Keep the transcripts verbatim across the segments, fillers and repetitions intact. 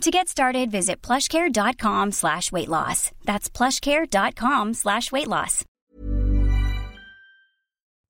To get started, visit plushcare.com slash weight loss. That's plushcare.com slash weight loss.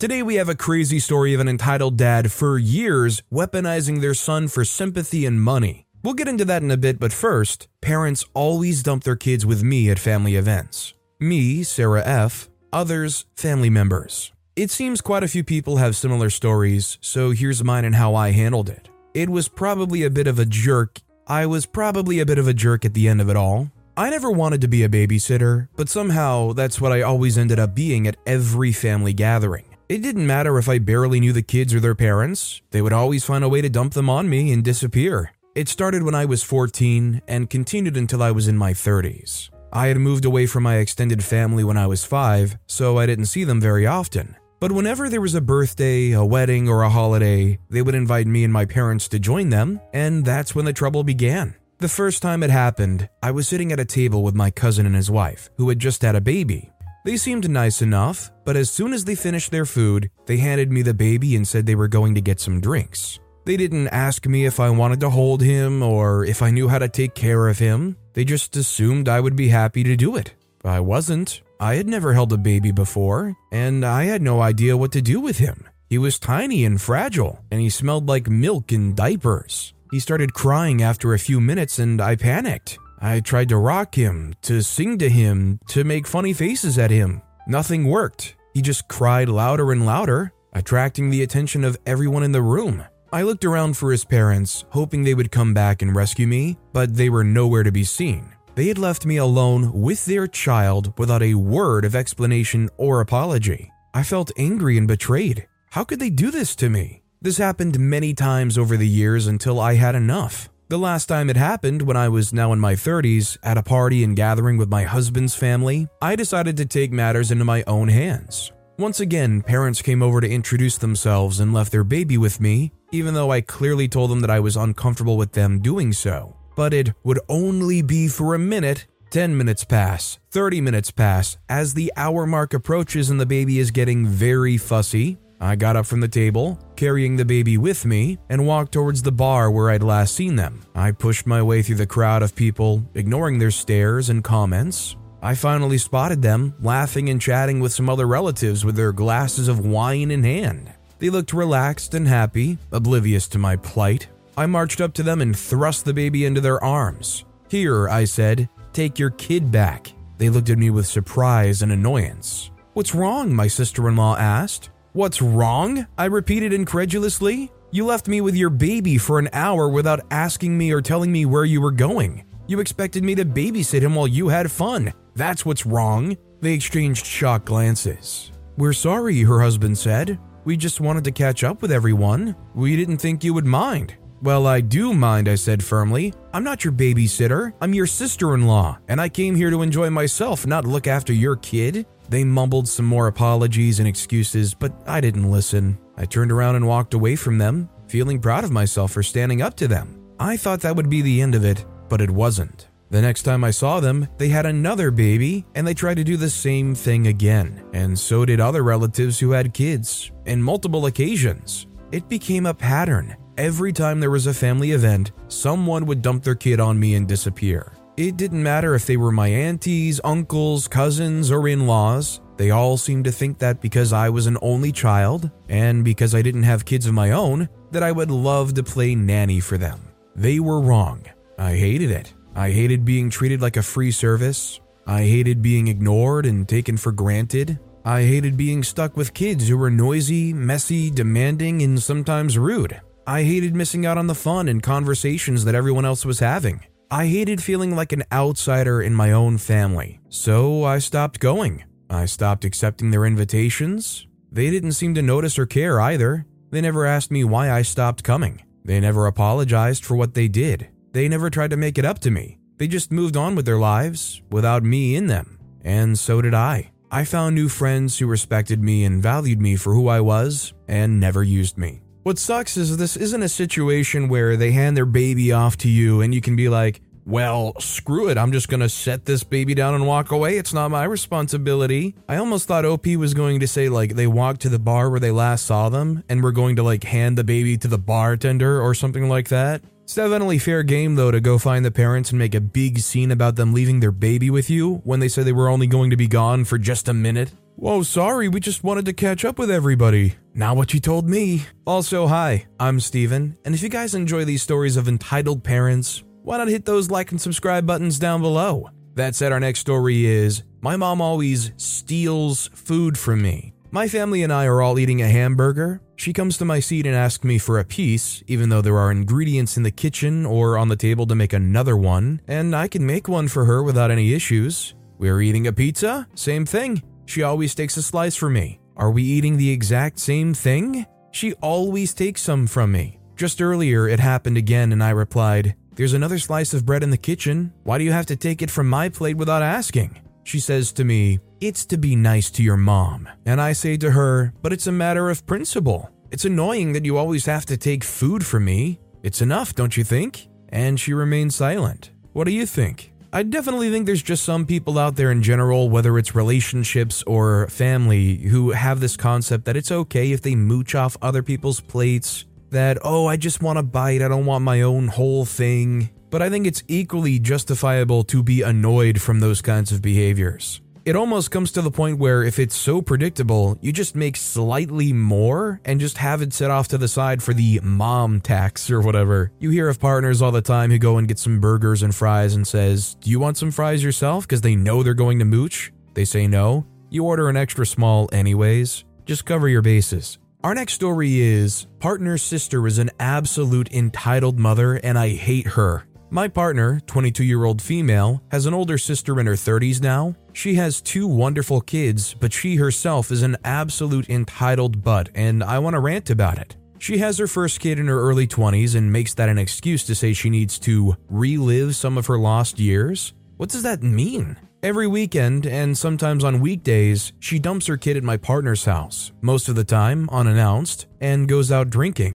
Today we have a crazy story of an entitled dad for years weaponizing their son for sympathy and money. We'll get into that in a bit, but first, parents always dump their kids with me at family events. Me, Sarah F., others, family members. It seems quite a few people have similar stories, so here's mine and how I handled it. It was probably a bit of a jerk I was probably a bit of a jerk at the end of it all. I never wanted to be a babysitter, but somehow that's what I always ended up being at every family gathering. It didn't matter if I barely knew the kids or their parents, they would always find a way to dump them on me and disappear. It started when I was fourteen and continued until I was in my thirties. I had moved away from my extended family when I was five, so I didn't see them very often. But whenever there was a birthday, a wedding, or a holiday, they would invite me and my parents to join them, and that's when the trouble began. The first time it happened, I was sitting at a table with my cousin and his wife, who had just had a baby. They seemed nice enough, but as soon as they finished their food, they handed me the baby and said they were going to get some drinks. They didn't ask me if I wanted to hold him or if I knew how to take care of him. They just assumed I would be happy to do it. I wasn't. I had never held a baby before, and I had no idea what to do with him. He was tiny and fragile, and he smelled like milk and diapers. He started crying after a few minutes, and I panicked. I tried to rock him, to sing to him, to make funny faces at him. Nothing worked. He just cried louder and louder, attracting the attention of everyone in the room. I looked around for his parents, hoping they would come back and rescue me, but they were nowhere to be seen. They had left me alone with their child without a word of explanation or apology. I felt angry and betrayed. How could they do this to me? This happened many times over the years until I had enough. The last time it happened, when I was now in my thirties, at a party and gathering with my husband's family, I decided to take matters into my own hands. Once again, parents came over to introduce themselves and left their baby with me, even though I clearly told them that I was uncomfortable with them doing so. But it would only be for a minute. ten minutes pass, thirty minutes pass. As the hour mark approaches and the baby is getting very fussy, I got up from the table, carrying the baby with me, and walked towards the bar where I'd last seen them. I pushed my way through the crowd of people, ignoring their stares and comments. I finally spotted them, laughing and chatting with some other relatives with their glasses of wine in hand. They looked relaxed and happy, oblivious to my plight. I marched up to them and thrust the baby into their arms. "Here," I said, "take your kid back." They looked at me with surprise and annoyance. "What's wrong?" my sister-in-law asked. "What's wrong?" I repeated incredulously. "You left me with your baby for an hour without asking me or telling me where you were going. You expected me to babysit him while you had fun. That's what's wrong." They exchanged shocked glances. "We're sorry," her husband said. "We just wanted to catch up with everyone. We didn't think you would mind." "Well, I do mind," I said firmly. "I'm not your babysitter. I'm your sister-in-law, and I came here to enjoy myself, not look after your kid." They mumbled some more apologies and excuses, but I didn't listen. I turned around and walked away from them, feeling proud of myself for standing up to them. I thought that would be the end of it, but it wasn't. The next time I saw them, they had another baby, and they tried to do the same thing again, and so did other relatives who had kids, on multiple occasions. It became a pattern. Every time there was a family event, someone would dump their kid on me and disappear. It didn't matter if they were my aunties, uncles, cousins, or in-laws. They all seemed to think that because I was an only child, and because I didn't have kids of my own, that I would love to play nanny for them. They were wrong. I hated it. I hated being treated like a free service. I hated being ignored and taken for granted. I hated being stuck with kids who were noisy, messy, demanding, and sometimes rude. I hated missing out on the fun and conversations that everyone else was having. I hated feeling like an outsider in my own family. So I stopped going. I stopped accepting their invitations. They didn't seem to notice or care either. They never asked me why I stopped coming. They never apologized for what they did. They never tried to make it up to me. They just moved on with their lives without me in them. And so did I. I found new friends who respected me and valued me for who I was and never used me. What sucks is this isn't a situation where they hand their baby off to you and you can be like, well, screw it, I'm just gonna set this baby down and walk away, it's not my responsibility. I almost thought O P was going to say, like, they walked to the bar where they last saw them and were going to, like, hand the baby to the bartender or something like that. It's definitely fair game, though, to go find the parents and make a big scene about them leaving their baby with you when they said they were only going to be gone for just a minute. Whoa, sorry, we just wanted to catch up with everybody. Not what you told me. Also, hi, I'm Steven, and if you guys enjoy these stories of entitled parents, why not hit those like and subscribe buttons down below? That said, our next story is, my mom always steals food from me. My family and I are all eating a hamburger. She comes to my seat and asks me for a piece, even though there are ingredients in the kitchen or on the table to make another one, and I can make one for her without any issues. We're eating a pizza? Same thing. She always takes a slice from me. Are we eating the exact same thing? She always takes some from me. Just earlier, it happened again, and I replied, "There's another slice of bread in the kitchen. Why do you have to take it from my plate without asking?" She says to me, "It's to be nice to your mom." And I say to her, "But it's a matter of principle. It's annoying that you always have to take food from me. It's enough, don't you think?" And she remains silent. What do you think? I definitely think there's just some people out there in general, whether it's relationships or family, who have this concept that it's okay if they mooch off other people's plates. That, oh, I just want a bite, I don't want my own whole thing. But I think it's equally justifiable to be annoyed from those kinds of behaviors. It almost comes to the point where if it's so predictable, you just make slightly more and just have it set off to the side for the mom tax or whatever. You hear of partners all the time who go and get some burgers and fries and says, "Do you want some fries yourself?" because they know they're going to mooch. They say no. You order an extra small anyways. Just cover your bases. Our next story is, partner's sister is an absolute entitled mother and I hate her. My partner, twenty-two-year-old female, has an older sister in her thirties now. She has two wonderful kids, but she herself is an absolute entitled butt and I want to rant about it. She has her first kid in her early twenties and makes that an excuse to say she needs to relive some of her lost years. What does that mean? Every weekend, and sometimes on weekdays, she dumps her kid at my partner's house, most of the time unannounced, and goes out drinking.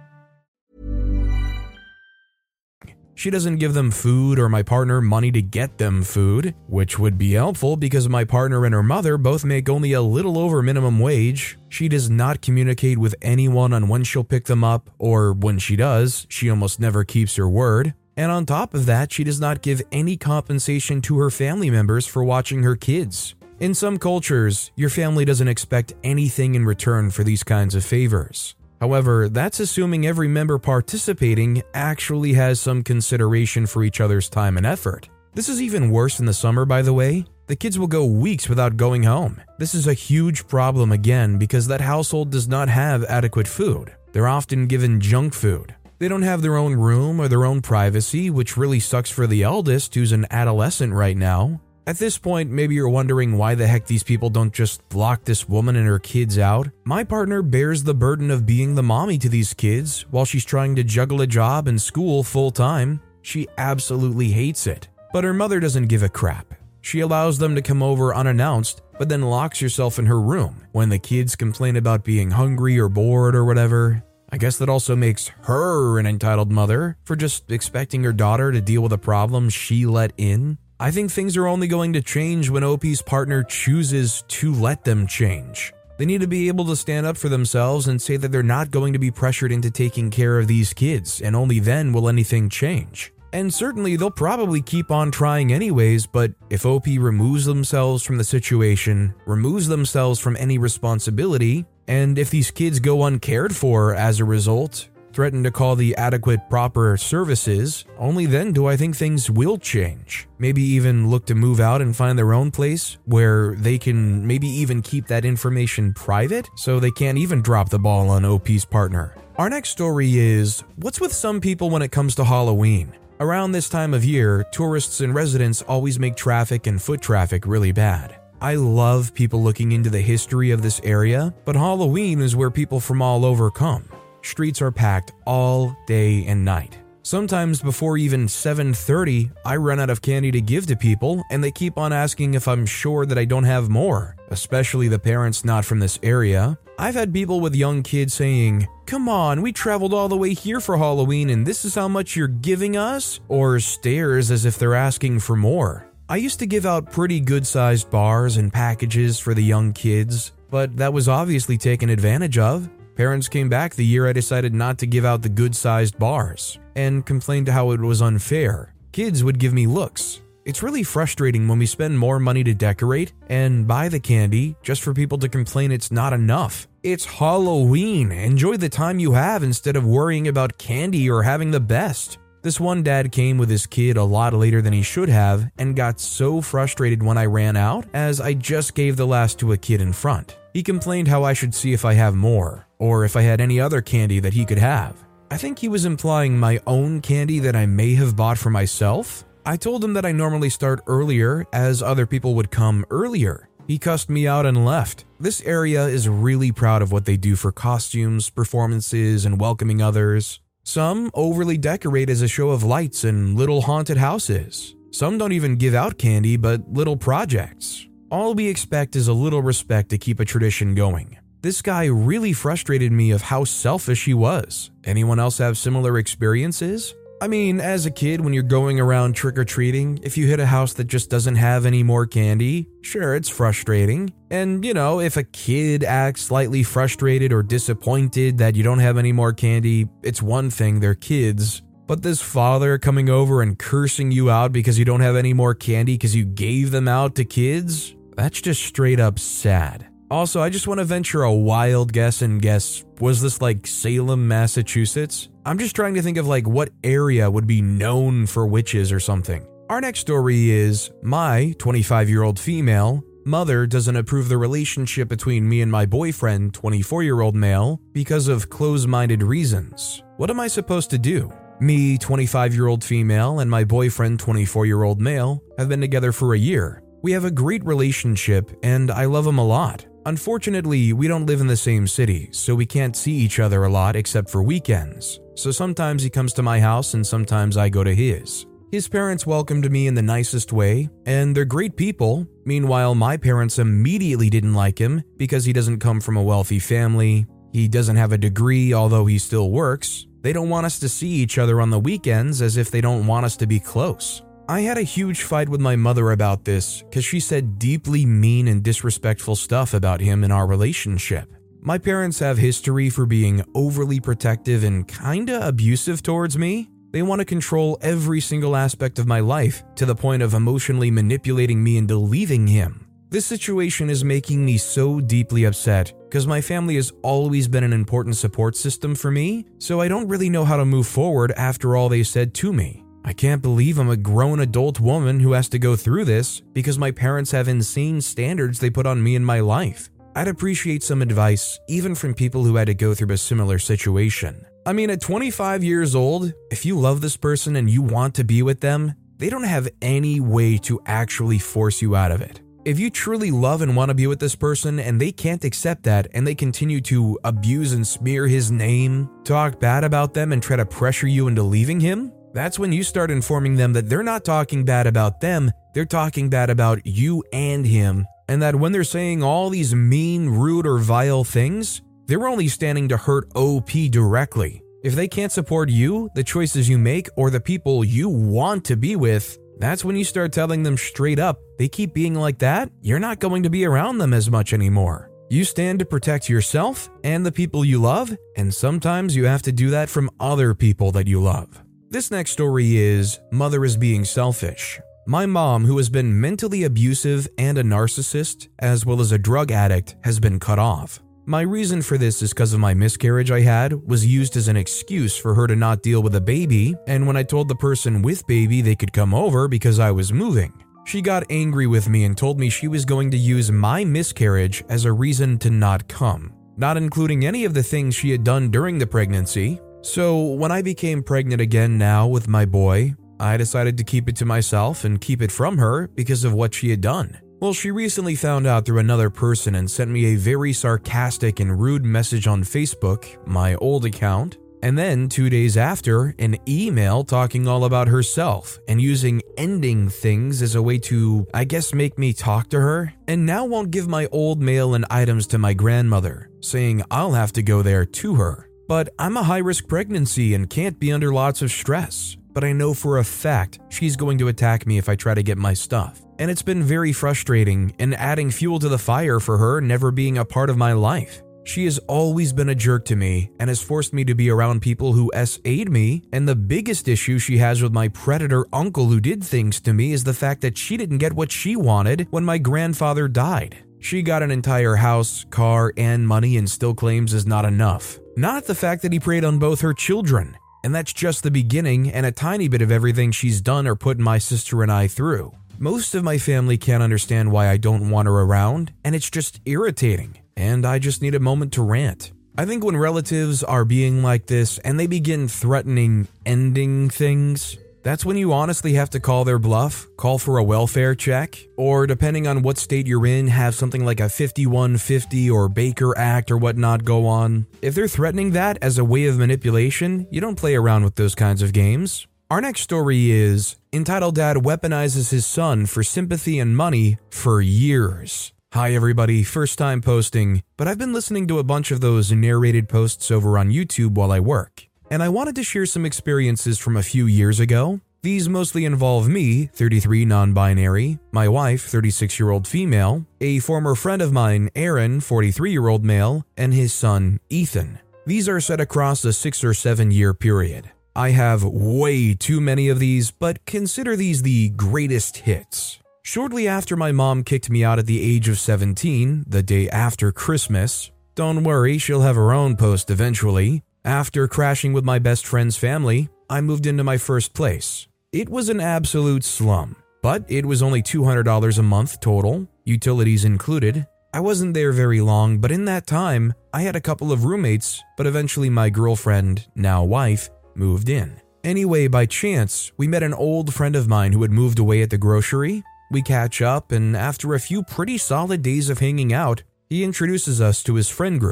She doesn't give them food or my partner money to get them food, which would be helpful because my partner and her mother both make only a little over minimum wage. She does not communicate with anyone on when she'll pick them up, or when she does, she almost never keeps her word. And on top of that, she does not give any compensation to her family members for watching her kids. In some cultures, your family doesn't expect anything in return for these kinds of favors. However, that's assuming every member participating actually has some consideration for each other's time and effort. This is even worse in the summer, by the way. The kids will go weeks without going home. This is a huge problem again because that household does not have adequate food. They're often given junk food. They don't have their own room or their own privacy, which really sucks for the eldest, who's an adolescent right now. At this point, maybe you're wondering why the heck these people don't just block this woman and her kids out. My partner bears the burden of being the mommy to these kids while she's trying to juggle a job and school full time. She absolutely hates it. But her mother doesn't give a crap. She allows them to come over unannounced, but then locks herself in her room when the kids complain about being hungry or bored or whatever. I guess that also makes her an entitled mother for just expecting her daughter to deal with a problem she let in. I think things are only going to change when O P's partner chooses to let them change. They need to be able to stand up for themselves and say that they're not going to be pressured into taking care of these kids, and only then will anything change. And certainly they'll probably keep on trying anyways, but if O P removes themselves from the situation, removes themselves from any responsibility, and if these kids go uncared for as a result, threaten to call the adequate proper services, only then do I think things will change. Maybe even look to move out and find their own place where they can maybe even keep that information private so they can't even drop the ball on O P's partner. Our next story is, what's with some people when it comes to Halloween? Around this time of year, tourists and residents always make traffic and foot traffic really bad. I love people looking into the history of this area, but Halloween is where people from all over come. Streets are packed all day and night. Sometimes before even seven thirty, I run out of candy to give to people, and they keep on asking if I'm sure that I don't have more, especially the parents not from this area. I've had people with young kids saying, "Come on, we traveled all the way here for Halloween and this is how much you're giving us?" Or stares as if they're asking for more. I used to give out pretty good-sized bars and packages for the young kids, but that was obviously taken advantage of. Parents came back the year I decided not to give out the good-sized bars and complained how it was unfair. Kids would give me looks. It's really frustrating when we spend more money to decorate and buy the candy just for people to complain it's not enough. It's Halloween. Enjoy the time you have instead of worrying about candy or having the best. This one dad came with his kid a lot later than he should have and got so frustrated when I ran out as I just gave the last to a kid in front. He complained how I should see if I have more, or if I had any other candy that he could have. I think he was implying my own candy that I may have bought for myself. I told him that I normally start earlier, as other people would come earlier. He cussed me out and left. This area is really proud of what they do for costumes, performances, and welcoming others. Some overly decorate as a show of lights and little haunted houses. Some don't even give out candy, but little projects. All we expect is a little respect to keep a tradition going. This guy really frustrated me of how selfish he was. Anyone else have similar experiences? I mean, as a kid, when you're going around trick-or-treating, if you hit a house that just doesn't have any more candy, sure, it's frustrating. And, you know, if a kid acts slightly frustrated or disappointed that you don't have any more candy, it's one thing, they're kids. But this father coming over and cursing you out because you don't have any more candy because you gave them out to kids? That's just straight up sad. Also, I just want to venture a wild guess and guess, was this like Salem, Massachusetts? I'm just trying to think of like what area would be known for witches or something. Our next story is, my twenty-five-year-old female mother doesn't approve the relationship between me and my boyfriend, twenty-four-year-old male, because of close-minded reasons. What am I supposed to do? Me, twenty-five-year-old female, and my boyfriend, twenty-four-year-old male, have been together for a year. We have a great relationship, and I love him a lot. Unfortunately, we don't live in the same city, so we can't see each other a lot except for weekends. So sometimes he comes to my house and sometimes I go to his. His parents welcomed me in the nicest way, and they're great people. Meanwhile, my parents immediately didn't like him because he doesn't come from a wealthy family. He doesn't have a degree, although he still works. They don't want us to see each other on the weekends as if they don't want us to be close. I had a huge fight with my mother about this because she said deeply mean and disrespectful stuff about him in our relationship. My parents have history for being overly protective and kinda abusive towards me. They want to control every single aspect of my life to the point of emotionally manipulating me into leaving him. This situation is making me so deeply upset because my family has always been an important support system for me, so I don't really know how to move forward after all they said to me. I can't believe I'm a grown adult woman who has to go through this because my parents have insane standards they put on me in my life. I'd appreciate some advice, even from people who had to go through a similar situation. I mean, at twenty-five years old, if you love this person and you want to be with them, they don't have any way to actually force you out of it. If you truly love and want to be with this person and they can't accept that and they continue to abuse and smear his name, talk bad about them and try to pressure you into leaving him, that's when you start informing them that they're not talking bad about them, they're talking bad about you and him, and that when they're saying all these mean, rude, or vile things, they're only standing to hurt O P directly. If they can't support you, the choices you make, or the people you want to be with, That's when you start telling them straight up, they keep being like that, you're not going to be around them as much anymore. You stand to protect yourself and the people you love, and sometimes you have to do that from other people that you love. This next story is Mother is Being Selfish. My mom, who has been mentally abusive and a narcissist, as well as a drug addict, has been cut off. My reason for this is because of my miscarriage I had was used as an excuse for her to not deal with a baby, and when I told the person with baby they could come over because I was moving, she got angry with me and told me she was going to use my miscarriage as a reason to not come, not including any of the things she had done during the pregnancy. So when I became pregnant again now with my boy, I decided to keep it to myself and keep it from her because of what she had done. Well, she recently found out through another person and sent me a very sarcastic and rude message on Facebook, my old account, and then two days after, an email talking all about herself and using ending things as a way to, I guess, make me talk to her, and now won't give my old mail and items to my grandmother, saying I'll have to go there to her. But I'm a high-risk pregnancy and can't be under lots of stress, but I know for a fact she's going to attack me if I try to get my stuff. And it's been very frustrating and adding fuel to the fire for her never being a part of my life. She has always been a jerk to me and has forced me to be around people who S A'd me, and the biggest issue she has with my predator uncle who did things to me is the fact that she didn't get what she wanted when my grandfather died. She got an entire house, car, and money and still claims is not enough. Not the fact that he preyed on both her children, and that's just the beginning and a tiny bit of everything she's done or put my sister and I through. Most of my family can't understand why I don't want her around, and it's just irritating, and I just need a moment to rant. I think when relatives are being like this and they begin threatening ending things, that's when you honestly have to call their bluff, call for a welfare check, or depending on what state you're in, have something like a fifty-one fifty or Baker Act or whatnot go on. If they're threatening that as a way of manipulation, you don't play around with those kinds of games. Our next story is, entitled Dad Weaponizes His Son for Sympathy and Money for Years. Hi everybody, first time posting, but I've been listening to a bunch of those narrated posts over on YouTube while I work, and I wanted to share some experiences from a few years ago. These mostly involve me, thirty-three non-binary, my wife, thirty-six-year-old female, a former friend of mine, Aaron, forty-three-year-old male, and his son, Ethan. These are set across a six or seven year period. I have way too many of these, but consider these the greatest hits. Shortly after my mom kicked me out at the age of seventeen, the day after Christmas, don't worry, she'll have her own post eventually, after crashing with my best friend's family, I moved into my first place. It was an absolute slum, but it was only two hundred dollars a month total, utilities included. I wasn't there very long, but in that time, I had a couple of roommates, but eventually my girlfriend, now wife, moved in. Anyway, by chance, we met an old friend of mine who had moved away at the grocery. We catch up, and after a few pretty solid days of hanging out, he introduces us to his friend group.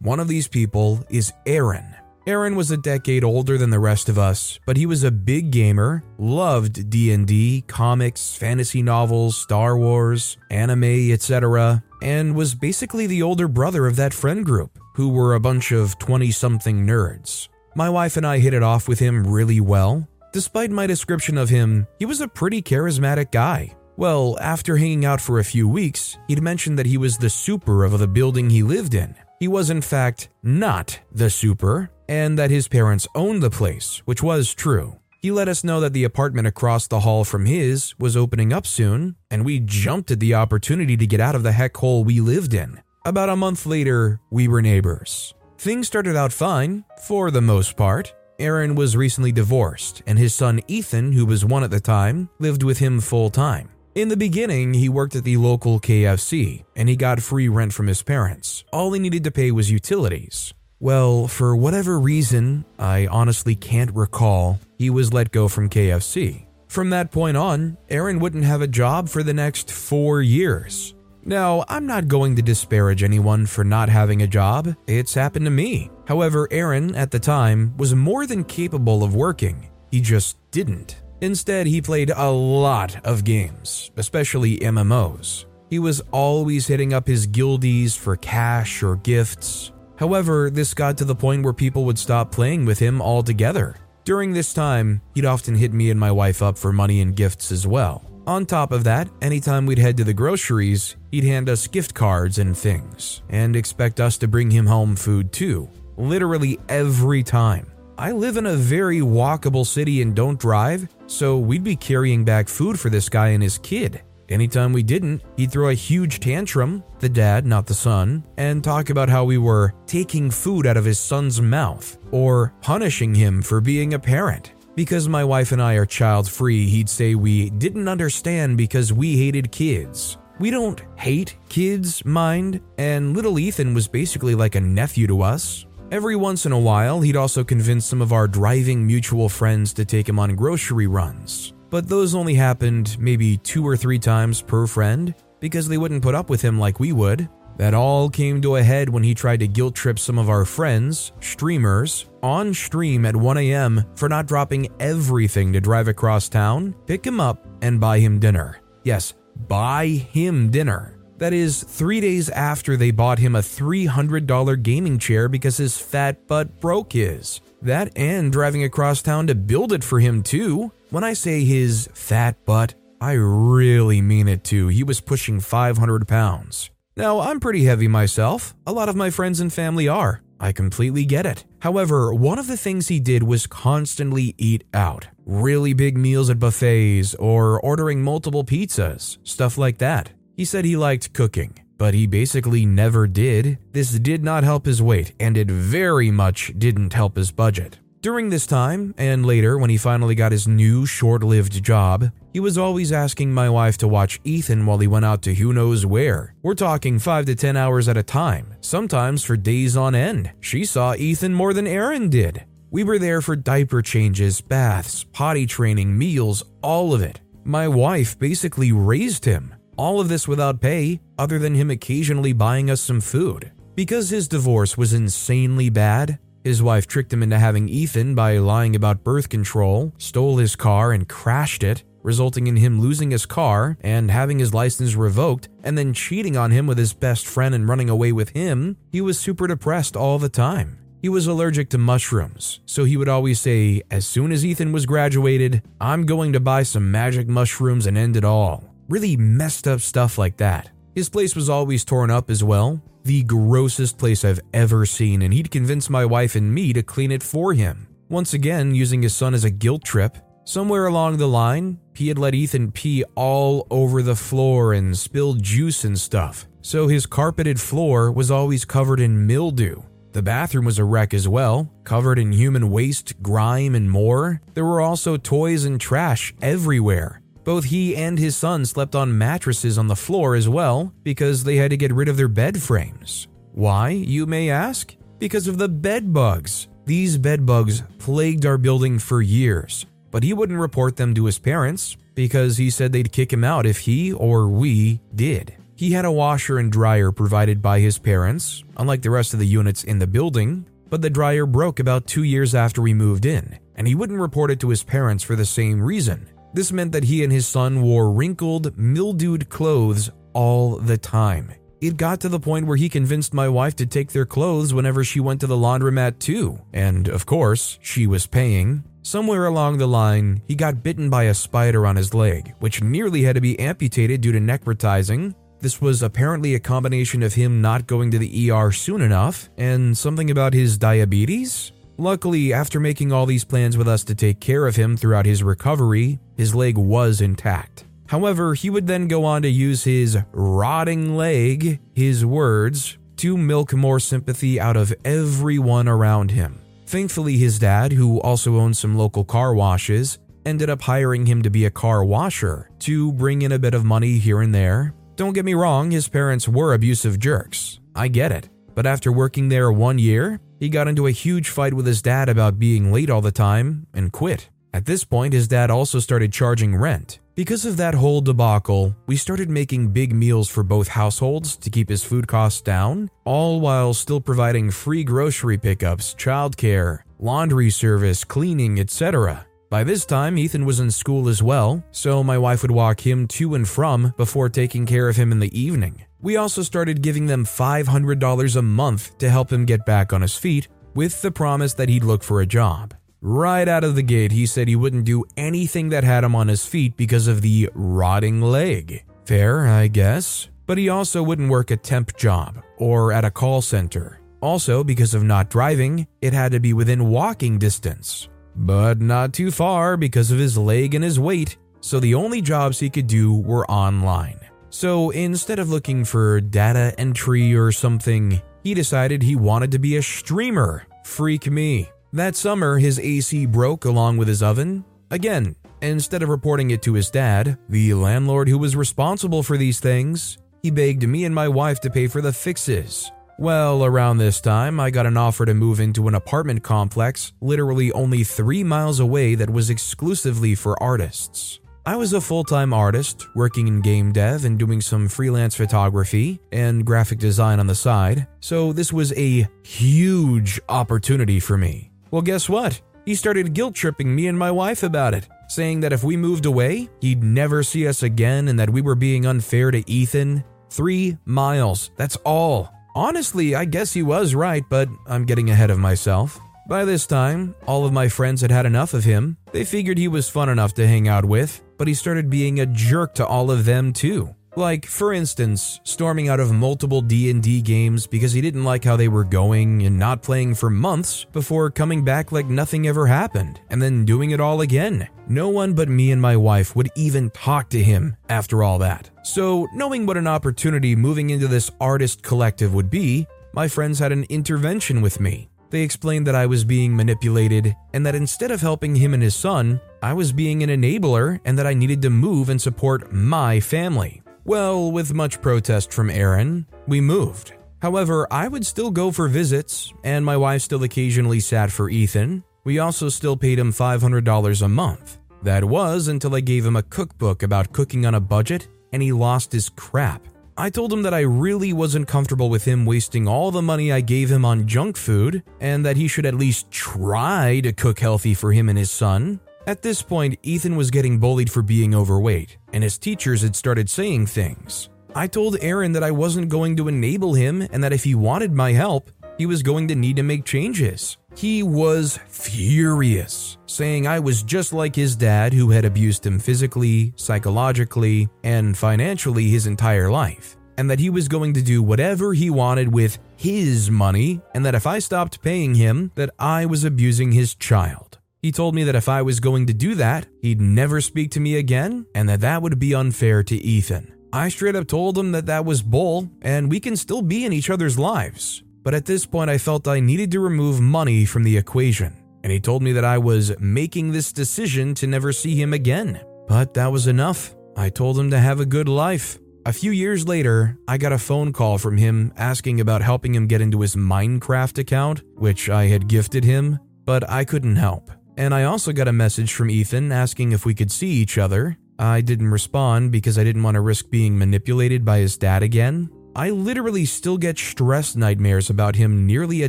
One of these people is Aaron. Aaron was a decade older than the rest of us, but he was a big gamer, loved D and D, comics, fantasy novels, Star Wars, anime, et cetera, and was basically the older brother of that friend group, who were a bunch of twenty-something nerds. My wife and I hit it off with him really well. Despite my description of him, he was a pretty charismatic guy. Well, after hanging out for a few weeks, he'd mentioned that he was the super of the building he lived in. He was in fact not the super, and that his parents owned the place, which was true. He let us know that the apartment across the hall from his was opening up soon, and we jumped at the opportunity to get out of the heck hole we lived in. About a month later, we were neighbors. Things started out fine, for the most part. Aaron was recently divorced, and his son Ethan, who was one at the time, lived with him full time. In the beginning, he worked at the local K F C, and he got free rent from his parents. All he needed to pay was utilities. Well, for whatever reason, I honestly can't recall, he was let go from K F C. From that point on, Aaron wouldn't have a job for the next four years. Now, I'm not going to disparage anyone for not having a job, it's happened to me. However, Aaron, at the time, was more than capable of working, he just didn't. Instead, he played a lot of games, especially M M Os. He was always hitting up his guildies for cash or gifts. However, this got to the point where people would stop playing with him altogether. During this time, he'd often hit me and my wife up for money and gifts as well. On top of that, anytime we'd head to the groceries, he'd hand us gift cards and things, and expect us to bring him home food too, literally every time. I live in a very walkable city and don't drive, so we'd be carrying back food for this guy and his kid. Anytime we didn't, he'd throw a huge tantrum, the dad, not the son, and talk about how we were taking food out of his son's mouth, or punishing him for being a parent. Because my wife and I are child-free, he'd say we didn't understand because we hated kids. We don't hate kids, mind, and little Ethan was basically like a nephew to us. Every once in a while, he'd also convince some of our driving mutual friends to take him on grocery runs. But those only happened maybe two or three times per friend, because they wouldn't put up with him like we would. That all came to a head when he tried to guilt trip some of our friends, streamers, on stream at one a.m. for not dropping everything to drive across town, pick him up, and buy him dinner. Yes, buy him dinner. That is, three days after they bought him a three hundred dollars gaming chair because his fat butt broke his. That and driving across town to build it for him too. When I say his fat butt, I really mean it too. He was pushing five hundred pounds. Now, I'm pretty heavy myself. A lot of my friends and family are. I completely get it. However, one of the things he did was constantly eat out. Really big meals at buffets or ordering multiple pizzas, stuff like that. He said he liked cooking, but he basically never did. This did not help his weight, and it very much didn't help his budget. During this time, and later when he finally got his new short-lived job, he was always asking my wife to watch Ethan while he went out to who knows where. We're talking five to ten hours at a time, sometimes for days on end. She saw Ethan more than Aaron did. We were there for diaper changes, baths, potty training, meals, all of it. My wife basically raised him. All of this without pay, other than him occasionally buying us some food. Because his divorce was insanely bad, his wife tricked him into having Ethan by lying about birth control, stole his car and crashed it, resulting in him losing his car and having his license revoked, and then cheating on him with his best friend and running away with him. He was super depressed all the time. He was allergic to mushrooms, so he would always say, as soon as Ethan was graduated, I'm going to buy some magic mushrooms and end it all. Really messed up stuff like that. His place was always torn up as well. The grossest place I've ever seen, and he'd convince my wife and me to clean it for him, once again using his son as a guilt trip. Somewhere along the line, he had let Ethan pee all over the floor and spilled juice and stuff, so his carpeted floor was always covered in mildew. The bathroom was a wreck as well, covered in human waste, grime, and more. There were also toys and trash everywhere. Both he and his son slept on mattresses on the floor as well because they had to get rid of their bed frames. Why, you may ask? Because of the bed bugs. These bed bugs plagued our building for years, but he wouldn't report them to his parents because he said they'd kick him out if he or we did. He had a washer and dryer provided by his parents, unlike the rest of the units in the building, but the dryer broke about two years after we moved in, and he wouldn't report it to his parents for the same reason. This meant that he and his son wore wrinkled, mildewed clothes all the time. It got to the point where he convinced my wife to take their clothes whenever she went to the laundromat too, and of course, she was paying. Somewhere along the line, he got bitten by a spider on his leg, which nearly had to be amputated due to necrotizing. This was apparently a combination of him not going to the E R soon enough and something about his diabetes? Luckily, after making all these plans with us to take care of him throughout his recovery, his leg was intact. However, he would then go on to use his rotting leg, his words, to milk more sympathy out of everyone around him. Thankfully, his dad, who also owned some local car washes, ended up hiring him to be a car washer to bring in a bit of money here and there. Don't get me wrong, his parents were abusive jerks. I get it. But after working there one year, he got into a huge fight with his dad about being late all the time and quit. At this point, his dad also started charging rent. Because of that whole debacle, we started making big meals for both households to keep his food costs down, all while still providing free grocery pickups, childcare, laundry service, cleaning, et cetera. By this time, Ethan was in school as well, so my wife would walk him to and from before taking care of him in the evening. We also started giving them five hundred dollars a month to help him get back on his feet, with the promise that he'd look for a job. Right out of the gate, he said he wouldn't do anything that had him on his feet because of the rotting leg. Fair, I guess. But he also wouldn't work a temp job or at a call center. Also, because of not driving, it had to be within walking distance. But not too far because of his leg and his weight, so the only jobs he could do were online. So instead of looking for data entry or something, he decided he wanted to be a streamer. Freak me. That summer, his A C broke along with his oven. Again, instead of reporting it to his dad, the landlord who was responsible for these things, he begged me and my wife to pay for the fixes. Well, around this time, I got an offer to move into an apartment complex literally only three miles away that was exclusively for artists. I was a full-time artist, working in game dev and doing some freelance photography and graphic design on the side, so this was a huge opportunity for me. Well, guess what? He started guilt-tripping me and my wife about it, saying that if we moved away, he'd never see us again and that we were being unfair to Ethan. Three miles, that's all. Honestly, I guess he was right, but I'm getting ahead of myself. By this time, all of my friends had had enough of him. They figured he was fun enough to hang out with, but he started being a jerk to all of them too. Like, for instance, storming out of multiple D and D games because he didn't like how they were going and not playing for months before coming back like nothing ever happened and then doing it all again. No one but me and my wife would even talk to him after all that. So, knowing what an opportunity moving into this artist collective would be, my friends had an intervention with me. They explained that I was being manipulated and that instead of helping him and his son, I was being an enabler and that I needed to move and support my family. Well, with much protest from Aaron, we moved. However, I would still go for visits, and my wife still occasionally sat for Ethan. We also still paid him five hundred dollars a month. That was until I gave him a cookbook about cooking on a budget, and he lost his crap. I told him that I really wasn't comfortable with him wasting all the money I gave him on junk food, and that he should at least try to cook healthy for him and his son. At this point, Ethan was getting bullied for being overweight, and his teachers had started saying things. I told Aaron that I wasn't going to enable him and that if he wanted my help, he was going to need to make changes. He was furious, saying I was just like his dad who had abused him physically, psychologically, and financially his entire life, and that he was going to do whatever he wanted with his money, and that if I stopped paying him, that I was abusing his child. He told me that if I was going to do that, he'd never speak to me again and that that would be unfair to Ethan. I straight up told him that that was bull and we can still be in each other's lives. But at this point, I felt I needed to remove money from the equation. And he told me that I was making this decision to never see him again. But that was enough. I told him to have a good life. A few years later, I got a phone call from him asking about helping him get into his Minecraft account, which I had gifted him, but I couldn't help. And I also got a message from Ethan asking if we could see each other. I didn't respond because I didn't want to risk being manipulated by his dad again. I literally still get stress nightmares about him nearly a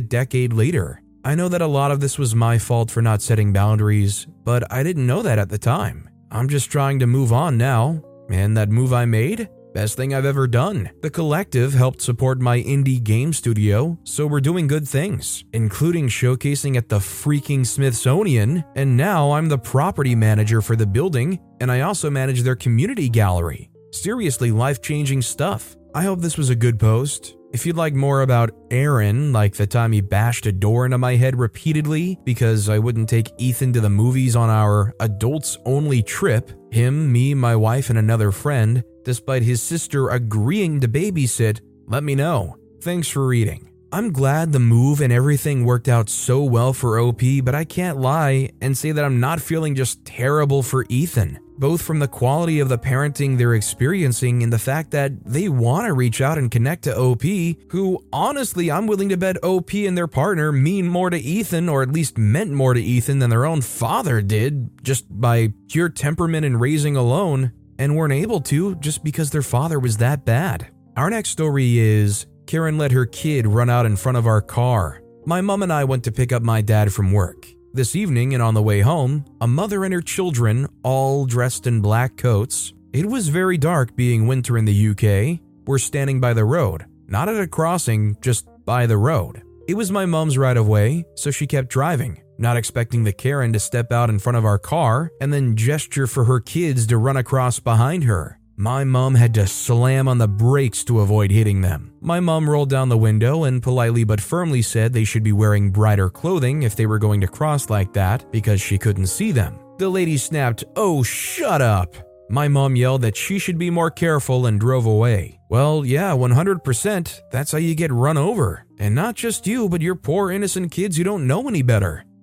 decade later. I know that a lot of this was my fault for not setting boundaries, but I didn't know that at the time. I'm just trying to move on now. And that move I made? Best thing I've ever done. The collective helped support my indie game studio, so we're doing good things, including showcasing at the freaking Smithsonian, and now I'm the property manager for the building, and I also manage their community gallery. Seriously, life-changing stuff. I hope this was a good post. If you'd like more about Aaron, like the time he bashed a door into my head repeatedly because I wouldn't take Ethan to the movies on our adults-only trip, him, me, my wife, and another friend, despite his sister agreeing to babysit, let me know. Thanks for reading. I'm glad the move and everything worked out so well for O P, but I can't lie and say that I'm not feeling just terrible for Ethan. both from the quality of the parenting they're experiencing and the fact that they want to reach out and connect to O P, who honestly, I'm willing to bet O P and their partner mean more to Ethan, or at least meant more to Ethan than their own father did, just by pure temperament and raising alone, and weren't able to just because their father was that bad. Our next story is, Karen let her kid run out in front of our car. My mom and I went to pick up my dad from work. This evening, and on the way home, a mother and her children, all dressed in black coats, it was very dark being winter in the U K, were standing by the road, not at a crossing, just by the road. It was my mom's right of way, so she kept driving, not expecting the Karen to step out in front of our car and then gesture for her kids to run across behind her. My mom had to slam on the brakes to avoid hitting them. My mom rolled down the window and politely but firmly said they should be wearing brighter clothing if they were going to cross like that because she couldn't see them. The lady snapped, "Oh, shut up!" My mom yelled that she should be more careful and drove away. Well, yeah, one hundred percent, that's how you get run over. And not just you, but your poor innocent kids who don't know any better.